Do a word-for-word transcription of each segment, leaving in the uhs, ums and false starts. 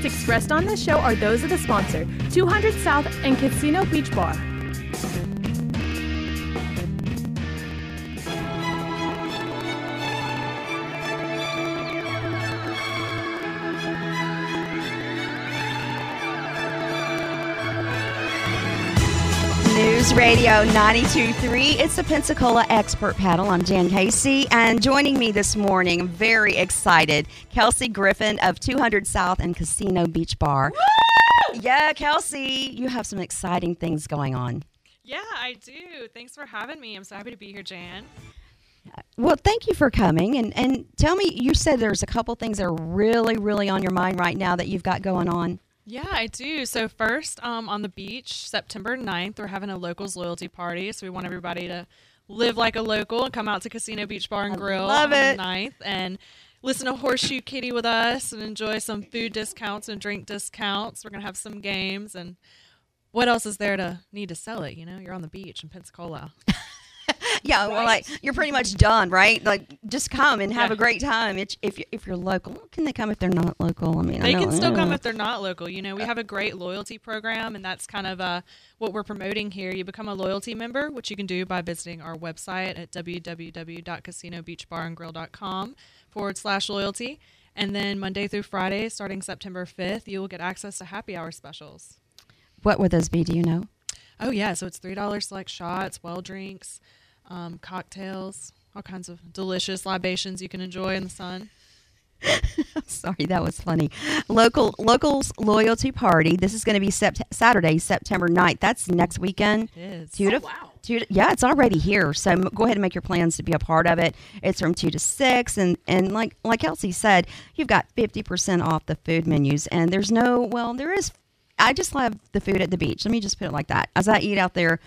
opinions expressed on this show are those of the sponsor, two hundred South and Casino Beach Bar. News Radio ninety-two point three. It's the Pensacola Expert Panel. I'm Jan Casey, and joining me this morning, I'm very excited, Kelsey Griffin of two hundred South and Casino Beach Bar. Woo! Yeah, Kelsey, you have some exciting things going on. Yeah, I do. Thanks for having me. I'm so happy to be here, Jan. Well, thank you for coming. And, and tell me, you said there's a couple things that are really, really on your mind right now that you've got going on. Yeah, I do. So first, um, on the beach, September ninth, we're having a Locals Loyalty Party. So we want everybody to live like a local and come out to Casino Beach Bar and Grill on the ninth and listen to Horseshoe Kitty with us and enjoy some food discounts and drink discounts. We're going to have some games. And what else is there to need to sell it? You know, you're on the beach in Pensacola. Yeah, well, like, you're pretty much done, right? Like, just come and have yeah. a great time. It's, if, you're, if you're local, can they come if they're not local? I mean, They I can still come if they're not local. You know, we have a great loyalty program, and that's kind of uh, what we're promoting here. You become a loyalty member, which you can do by visiting our website at www.casinobeachbarandgrill.com forward slash loyalty. And then Monday through Friday, starting September fifth, you will get access to happy hour specials. What would those be? Do you know? Oh, yeah. So it's three dollars select shots, well drinks, Um, cocktails, all kinds of delicious libations you can enjoy in the sun. Sorry, that was funny. Local Locals Loyalty Party. This is going to be sept- Saturday, September ninth. That's next weekend. It is. Two to, oh, wow. Two to, yeah, it's already here. So go ahead and make your plans to be a part of it. It's from two to six. And, and like, like Kelsey said, you've got fifty percent off the food menus. And there's no, well, there is, I just love the food at the beach. Let me just put it like that. As I eat out there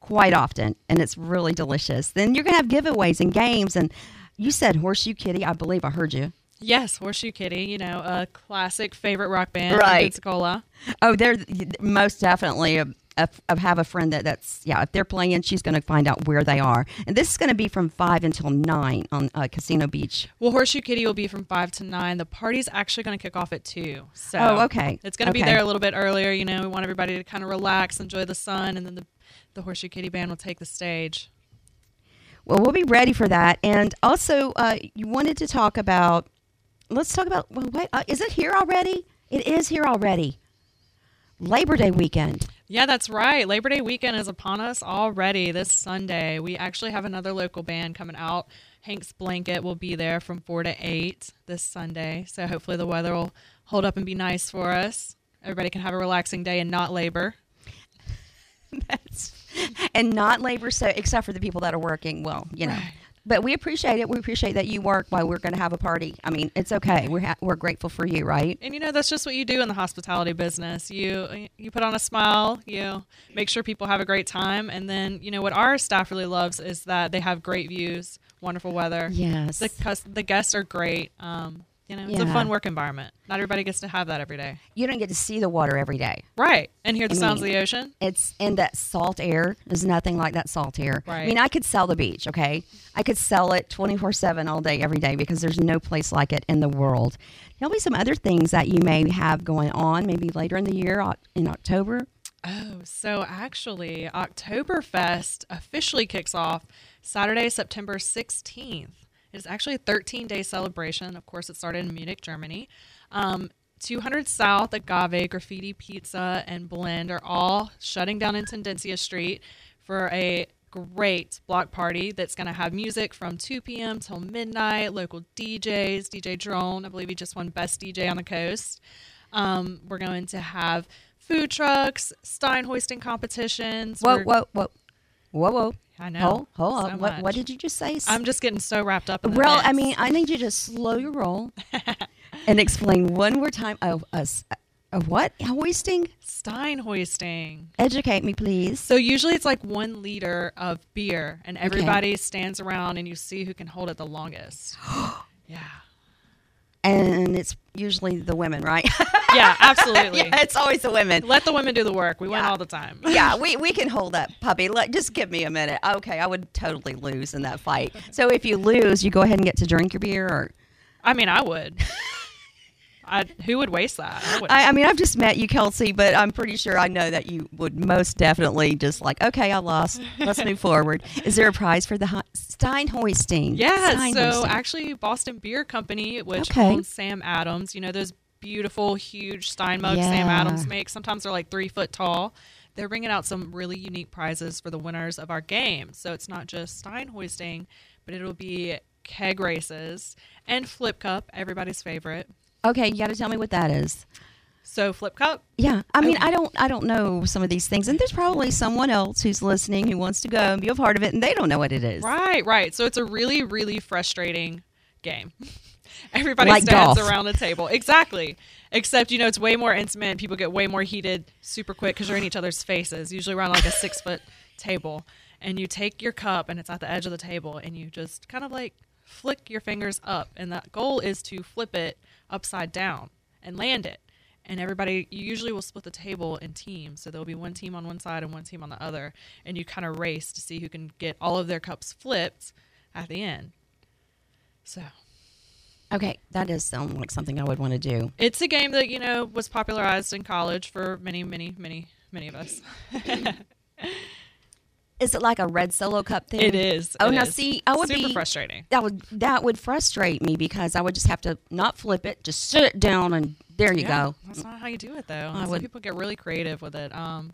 quite often, and it's really delicious. Then you're going to have giveaways and games, and you said Horseshoe Kitty, I believe I heard you. Yes, Horseshoe Kitty, you know, a classic favorite rock band right. in Pensacola. Oh, they're most definitely, a, a, I have a friend that that's, yeah, if they're playing, she's going to find out where they are. And this is going to be from five until nine on uh, Casino Beach. Well, Horseshoe Kitty will be from five to nine. The party's actually going to kick off at two. So oh, okay. It's going to okay. be there a little bit earlier, you know, we want everybody to kind of relax, enjoy the sun, and then the The Horseshoe Kitty Band will take the stage. Well, we'll be ready for that. And also, uh, you wanted to talk about, let's talk about, well, wait, uh, is it here already? It is here already. Labor Day weekend. Yeah, that's right. Labor Day weekend is upon us already this Sunday. We actually have another local band coming out. Hank's Blanket will be there from four to eight this Sunday. So hopefully the weather will hold up and be nice for us. Everybody can have a relaxing day and not labor. That's and not labor, so except for the people that are working, well, you know. Right. But we appreciate it. We appreciate that you work while we're going to have a party. I mean, it's okay. We're ha- we're grateful for you, right? And you know, that's just what you do in the hospitality business. You you put on a smile, you make sure people have a great time, and then you know what our staff really loves is that they have great views, wonderful weather. Yes, the cus- the guests are great. Um, You know, it's yeah. a fun work environment. Not everybody gets to have that every day. You don't get to see the water every day. Right. And hear the I sounds mean, of the ocean. It's and that salt air. There's nothing like that salt air. Right. I mean, I could sell the beach, okay? I could sell it twenty-four seven all day, every day, because there's no place like it in the world. Tell me some other things that you may have going on, maybe later in the year, in October. Oh, so actually, Oktoberfest officially kicks off Saturday, September sixteenth. It's actually a thirteen-day celebration. Of course, it started in Munich, Germany. Um, two hundred South, Agave, Graffiti Pizza, and Blend are all shutting down in Tendencia Street for a great block party that's going to have music from two p.m. till midnight, local D Js, D J Drone. I believe he just won Best D J on the Coast. Um, we're going to have food trucks, stein hoisting competitions. Whoa, we're- whoa, whoa. Whoa, whoa. I know. Hold, hold so on. What, what did you just say? I'm just getting so wrapped up in the Well, mix. I mean, I need you to slow your roll and explain one more time. Oh, a, a what? Hoisting? Stein hoisting. Educate me, please. So usually it's like one liter of beer, and everybody okay. stands around, and you see who can hold it the longest. Yeah. And it's usually the women, right? Yeah, absolutely. Yeah, it's always the women. Let the women do the work. We yeah. win all the time. Yeah, we, we can hold up, puppy. Let, just give me a minute. Okay, I would totally lose in that fight. So if you lose, you go ahead and get to drink your beer? Or I mean, I would. I, who would waste that? I, I, I mean, I've just met you, Kelsey, but I'm pretty sure I know that you would most definitely just like, okay, I lost. Let's move forward. Is there a prize for the ho- Steinhoisting? Yeah, Steinhoisting. So actually Boston Beer Company, which okay. owns Sam Adams, you know, those beautiful, huge Stein mugs yeah. Sam Adams makes. Sometimes they're like three foot tall. They're bringing out some really unique prizes for the winners of our game. So it's not just Steinhoisting, but it'll be keg races and Flip Cup, everybody's favorite. Okay, you got to tell me what that is. So Flip Cup? Yeah. I mean, oh. I don't I don't know some of these things. And there's probably someone else who's listening who wants to go and be a part of it, and they don't know what it is. Right, right. So it's a really, really frustrating game. Everybody like stands golf. Around the table. Exactly. Except, you know, it's way more intimate. People get way more heated super quick because you're in each other's faces, usually around like a six-foot table. And you take your cup, and it's at the edge of the table, and you just kind of like flick your fingers up. And the goal is to flip it upside down and land it. And everybody, you usually will split the table in teams. So there'll be one team on one side and one team on the other. And you kind of race to see who can get all of their cups flipped at the end. So. Okay, that does sound like something I would want to do. It's a game that, you know, was popularized in college for many, many, many, many of us. Is it like a red solo cup thing? It is. Oh, it now is. See, I would super be super frustrating. That would that would frustrate me because I would just have to not flip it, just sit it down, and there you yeah, go. That's not how you do it, though. I Some would, people get really creative with it. Um,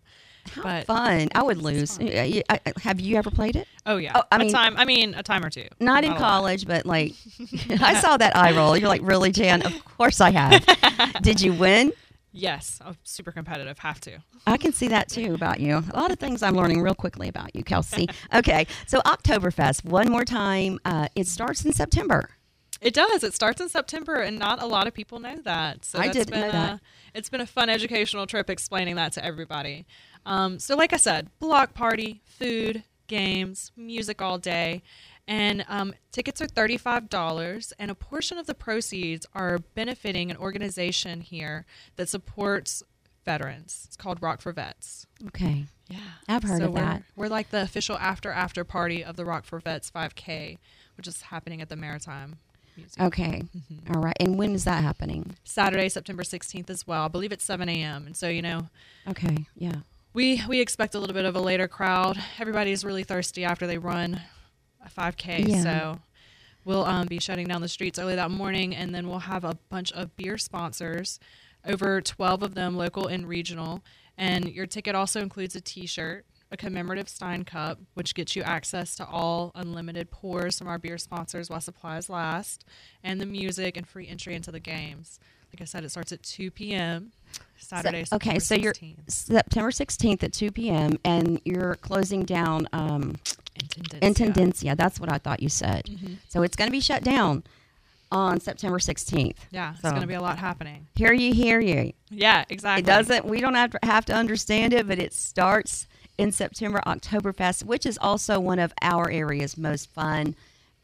how but fun! I would lose. I, I, have you ever played it? Oh yeah, oh, I mean, a time. I mean, a time or two. Not, not in college, lot. But like, I saw that eye roll. You're like, really, Jan? Of course I have. Did you win? Yes, I'm super competitive. Have to. I can see that, too, about you. A lot of things I'm learning real quickly about you, Kelsey. Okay, so Oktoberfest, one more time. Uh, it starts in September. It does. It starts in September, and not a lot of people know that. So I didn't been know a, that. It's been a fun educational trip explaining that to everybody. Um, so like I said, block party, food, games, music all day. And um, tickets are thirty-five dollars, and a portion of the proceeds are benefiting an organization here that supports veterans. It's called Rock for Vets. Okay. Yeah. I've heard so of we're, that. We're like the official after-after party of the Rock for Vets five K, which is happening at the Maritime Museum. Okay. Mm-hmm. All right. And when is that happening? Saturday, September sixteenth as well. I believe it's seven a.m. And so, you know. Okay. Yeah. We, we expect a little bit of a later crowd. Everybody's really thirsty after they run a five K, yeah. So we'll um, be shutting down the streets early that morning, and then we'll have a bunch of beer sponsors, over twelve of them, local and regional, and your ticket also includes a T-shirt, a commemorative Stein cup, which gets you access to all unlimited pours from our beer sponsors while supplies last, and the music and free entry into the games. Like I said, it starts at two p.m. Saturday, so, okay, so you're September sixteenth at two p.m., and you're closing down um, Intendencia. Intendencia, that's what I thought you said. Mm-hmm. So it's going to be shut down on September sixteenth. Yeah, so it's going to be a lot happening. Hear you, hear you. Yeah, exactly. It doesn't, we don't have to, have to understand it, but it starts in September, Oktoberfest, which is also one of our area's most fun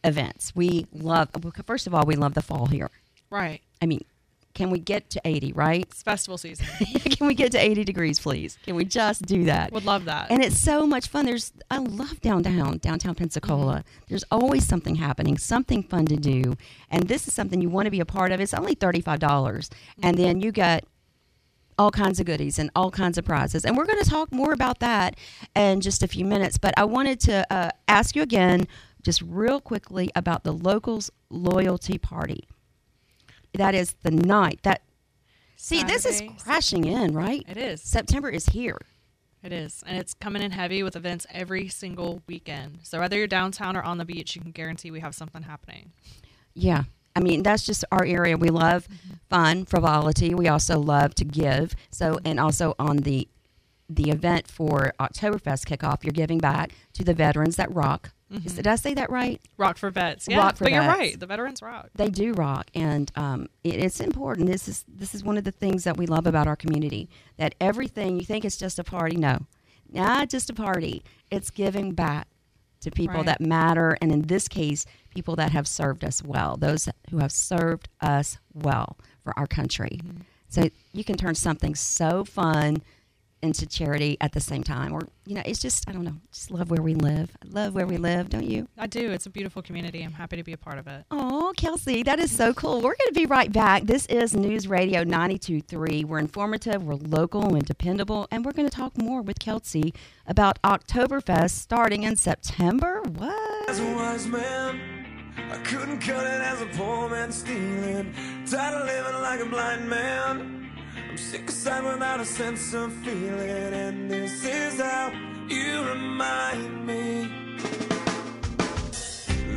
events. We love, first of all, we love the fall here. Right. I mean, can we get to eighty, right? It's festival season. Can we get to eighty degrees, please? Can we just do that? Would love that. And it's so much fun. There's, I love downtown, downtown Pensacola. Mm-hmm. There's always something happening, something fun to do. And this is something you want to be a part of. It's only thirty-five dollars. Mm-hmm. And then you get all kinds of goodies and all kinds of prizes. And we're going to talk more about that in just a few minutes. But I wanted to uh, ask you again, just real quickly, about the Locals Loyalty Party. That is the night. That see, Saturday, this is crashing in, right? It is. September is here. It is, and it's coming in heavy with events every single weekend. So whether you're downtown or on the beach, you can guarantee we have something happening. Yeah. I mean, that's just our area. We love mm-hmm. fun, frivolity. We also love to give. So, and also on the the event for Oktoberfest kickoff, you're giving back to the veterans that rock. Mm-hmm. Is, did I say that right? Rock for Vets. Yeah, rock for but vets. You're right. The veterans rock. They do rock, and um, it, it's important. This is this is one of the things that we love about our community, that everything you think is just a party. No, not just a party. It's giving back to people right. that matter, and in this case, people that have served us well, those who have served us well for our country. Mm-hmm. So you can turn something so fun into charity at the same time. Or, you know, it's just, I don't know, just love where we live. I love where we live, don't you? I do. It's a beautiful community. I'm happy to be a part of it. Oh, Kelsey, that is so cool. We're going to be right back. This is News Radio ninety-two point three. We're informative, we're local and dependable, and we're going to talk more with Kelsey about Oktoberfest starting in September. What? As a wise man, I couldn't cut it as a poor man stealing. Tired of living like a blind man. I'm sick of sight without a sense of feeling. And this is how you remind me.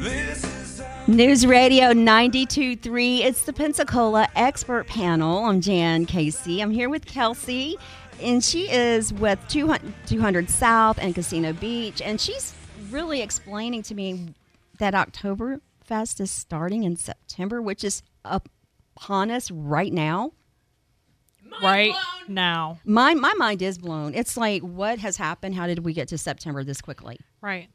This is how. News Radio ninety-two point three. It's the Pensacola Expert Panel. I'm Jan Casey. I'm here with Kelsey, and she is with two hundred South and Casino Beach. And she's really explaining to me that Oktoberfest is starting in September, which is upon us right now. Mind right blown. now. My, my mind is blown. It's like, what has happened? How did we get to September this quickly? Right.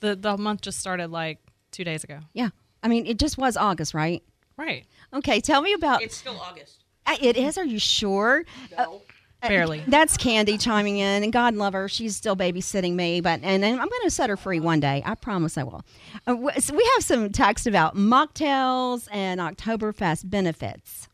The, the month just started like two days ago. Yeah. I mean, it just was August, right? Right. Okay, tell me about... It's still August. Uh, it is? Are you sure? No. Uh, Barely. That's Candy chiming in, and God love her. She's still babysitting me, but and I'm going to set her free one day. I promise I will. Uh, so we have some text about mocktails and Oktoberfest benefits.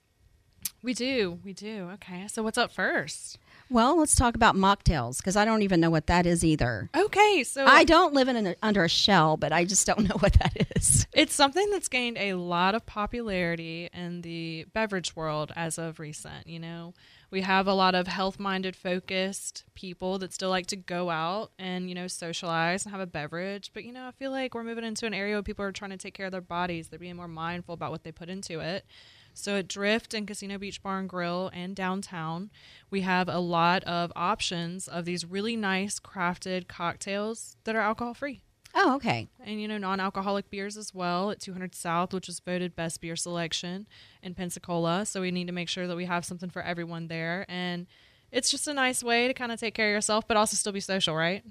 We do. We do. Okay. So what's up first? Well, let's talk about mocktails, because I don't even know what that is either. Okay. So I don't live in a, under a shell, but I just don't know what that is. It's something that's gained a lot of popularity in the beverage world as of recent, you know. We have a lot of health-minded, focused people that still like to go out and, you know, socialize and have a beverage. But, you know, I feel like we're moving into an area where people are trying to take care of their bodies. They're being more mindful about what they put into it. So at Drift and Casino Beach Bar and Grill and downtown, we have a lot of options of these really nice crafted cocktails that are alcohol-free. Oh, okay. And, you know, non-alcoholic beers as well at two hundred South, which was voted best beer selection in Pensacola. So we need to make sure that we have something for everyone there. And it's just a nice way to kind of take care of yourself, but also still be social, right?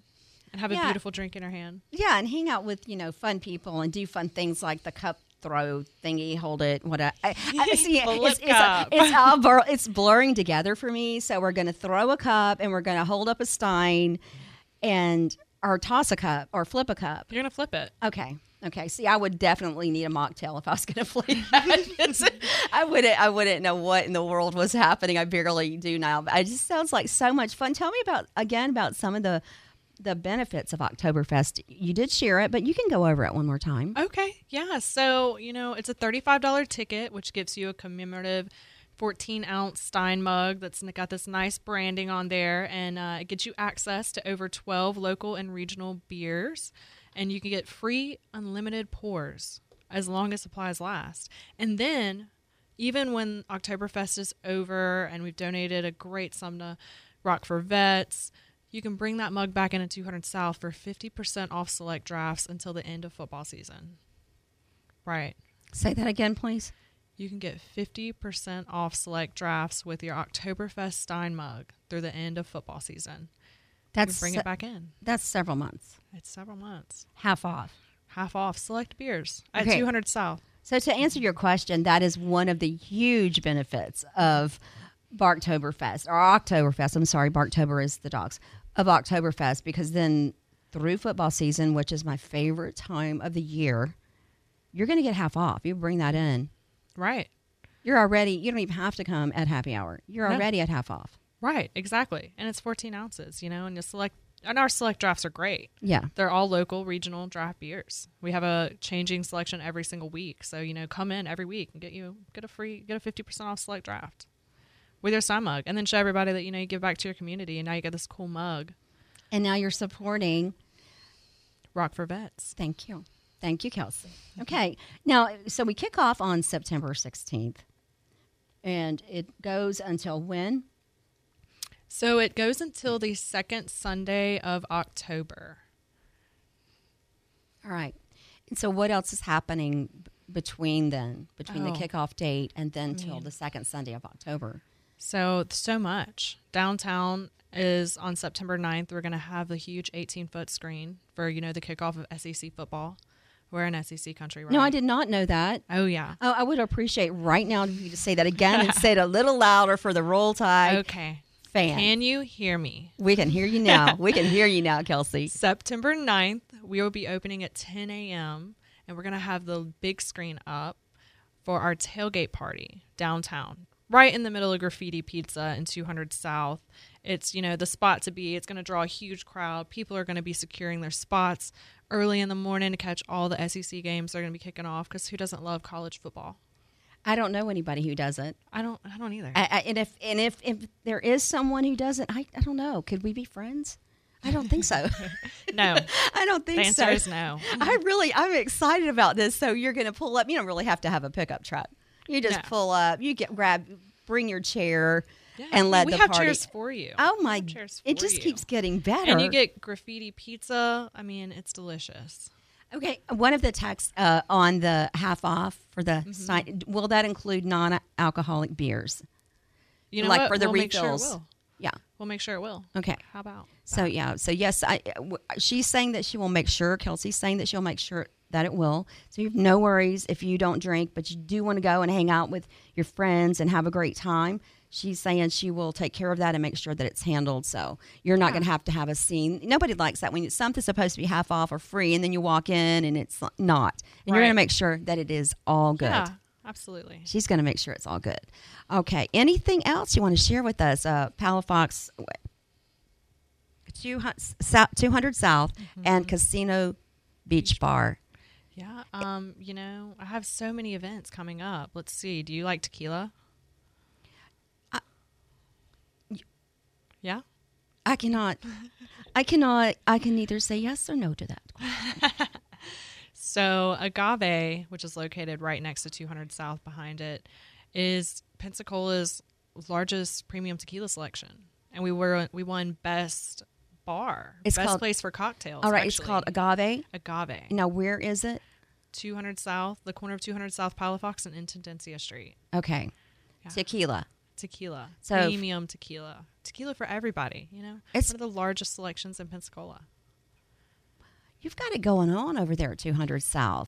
And have yeah. a beautiful drink in your hand. Yeah, and hang out with, you know, fun people and do fun things like the cup throw thingy, hold it, whatever. I, I see it, it's, it's, a, it's, all blur, it's blurring together for me. So we're going to throw a cup and we're going to hold up a stein and... Or toss a cup or flip a cup. You're going to flip it. Okay. Okay. See, I would definitely need a mocktail if I was going to flip that. I wouldn't I wouldn't know what in the world was happening. I barely do now. But it just sounds like so much fun. Tell me about, again, about some of the, the benefits of Oktoberfest. You did share it, but you can go over it one more time. Okay. Yeah. So, you know, it's a thirty-five dollars ticket, which gives you a commemorative fourteen ounce Stein mug that's got this nice branding on there, and uh, it gets you access to over twelve local and regional beers, and you can get free unlimited pours as long as supplies last. And then, even when Oktoberfest is over and we've donated a great sum to Rock for Vets, you can bring that mug back into two hundred South for fifty percent off select drafts until the end of football season. Right. Say that again, please. You can get fifty percent off select drafts with your Oktoberfest Stein mug through the end of football season. That's you bring se- it back in. That's several months. It's several months. Half off. Half off select beers okay. at two hundred South. So to answer your question, that is one of the huge benefits of Barktoberfest, or Oktoberfest. I'm sorry, Barktober is the dogs, of Oktoberfest, because then through football season, which is my favorite time of the year, you're going to get half off. You bring that in. Right. You're already, you don't even have to come at happy hour. You're no. already at half off. Right, exactly. And it's fourteen ounces, you know, and you select, and our select drafts are great. Yeah. They're all local, regional draft beers. We have a changing selection every single week. So, you know, come in every week and get you, get a free, get a fifty percent off select draft with your Stein mug, and then show everybody that, you know, you give back to your community, and now you get this cool mug. And now you're supporting Rock for Vets. Thank you. Thank you, Kelsey. Okay. Now, so we kick off on September sixteenth, and it goes until when? So it goes until the second Sunday of October. All right. And so what else is happening between then, between oh. the kickoff date and then till I mean, the second Sunday of October? So, so much. Downtown is on September ninth. We're going to have the huge eighteen-foot screen for, you know, the kickoff of S E C football. We're an S E C country, right? No, I did not know that. Oh, yeah. Oh, I would appreciate right now if you just say that again and say it a little louder for the roll tide. Okay. fan. Can you hear me? We can hear you now. We can hear you now, Kelsey. September ninth, we will be opening at ten a.m. and we're going to have the big screen up for our tailgate party downtown, right in the middle of Graffiti Pizza and two hundred South. It's, you know, the spot to be. It's going to draw a huge crowd. People are going to be securing their spots early in the morning to catch all the S E C games they're going to be kicking off, because who doesn't love college football? I don't know anybody who doesn't. I don't. I don't either. I, I, and if and if, if there is someone who doesn't, I, I don't know. Could we be friends? I don't think so. No. I don't think so. The answer is no. I really, I'm excited about this. So you're going to pull up. You don't really have to have a pickup truck. You just no. pull up. You get grab. Bring your chair. Yeah, and let we the have party. Chairs for you. Oh my! It just you. keeps getting better. And you get Graffiti Pizza. I mean, it's delicious. Okay, one of the texts uh, on the half off for the mm-hmm. sign, will that include non-alcoholic beers? You know, like what? for the we'll refills. Make sure it will. Yeah, we'll make sure it will. Okay, how about that? So yeah, so yes, I, w- she's saying that she will make sure. Kelsey's saying that she'll make sure that it will. So you have no worries if you don't drink, but you do want to go and hang out with your friends and have a great time. She's saying she will take care of that and make sure that it's handled, so you're not yeah. going to have to have a scene. Nobody likes that when something's supposed to be half off or free, and then you walk in and it's not. And right. you're going to make sure that it is all good. Yeah, absolutely. She's going to make sure it's all good. Okay. Anything else you want to share with us? Uh, Palafox, two hundred South, mm-hmm. and Casino Beach, Beach Bar. Yeah. Um. You know, I have so many events coming up. Let's see. Do you like tequila? Yeah, I cannot, I cannot, I can neither say yes or no to that. So Agave, which is located right next to two hundred South behind it, is Pensacola's largest premium tequila selection. And we were, we won best bar, it's best called, place for cocktails. All right. Actually. It's called Agave. Agave. Now, where is it? two hundred South, the corner of two hundred South, Palafox and Intendencia Street. Okay. Yeah. Tequila. Tequila, so premium tequila, tequila for everybody. You know, it's one of the largest selections in Pensacola. You've got it going on over there at two hundred South.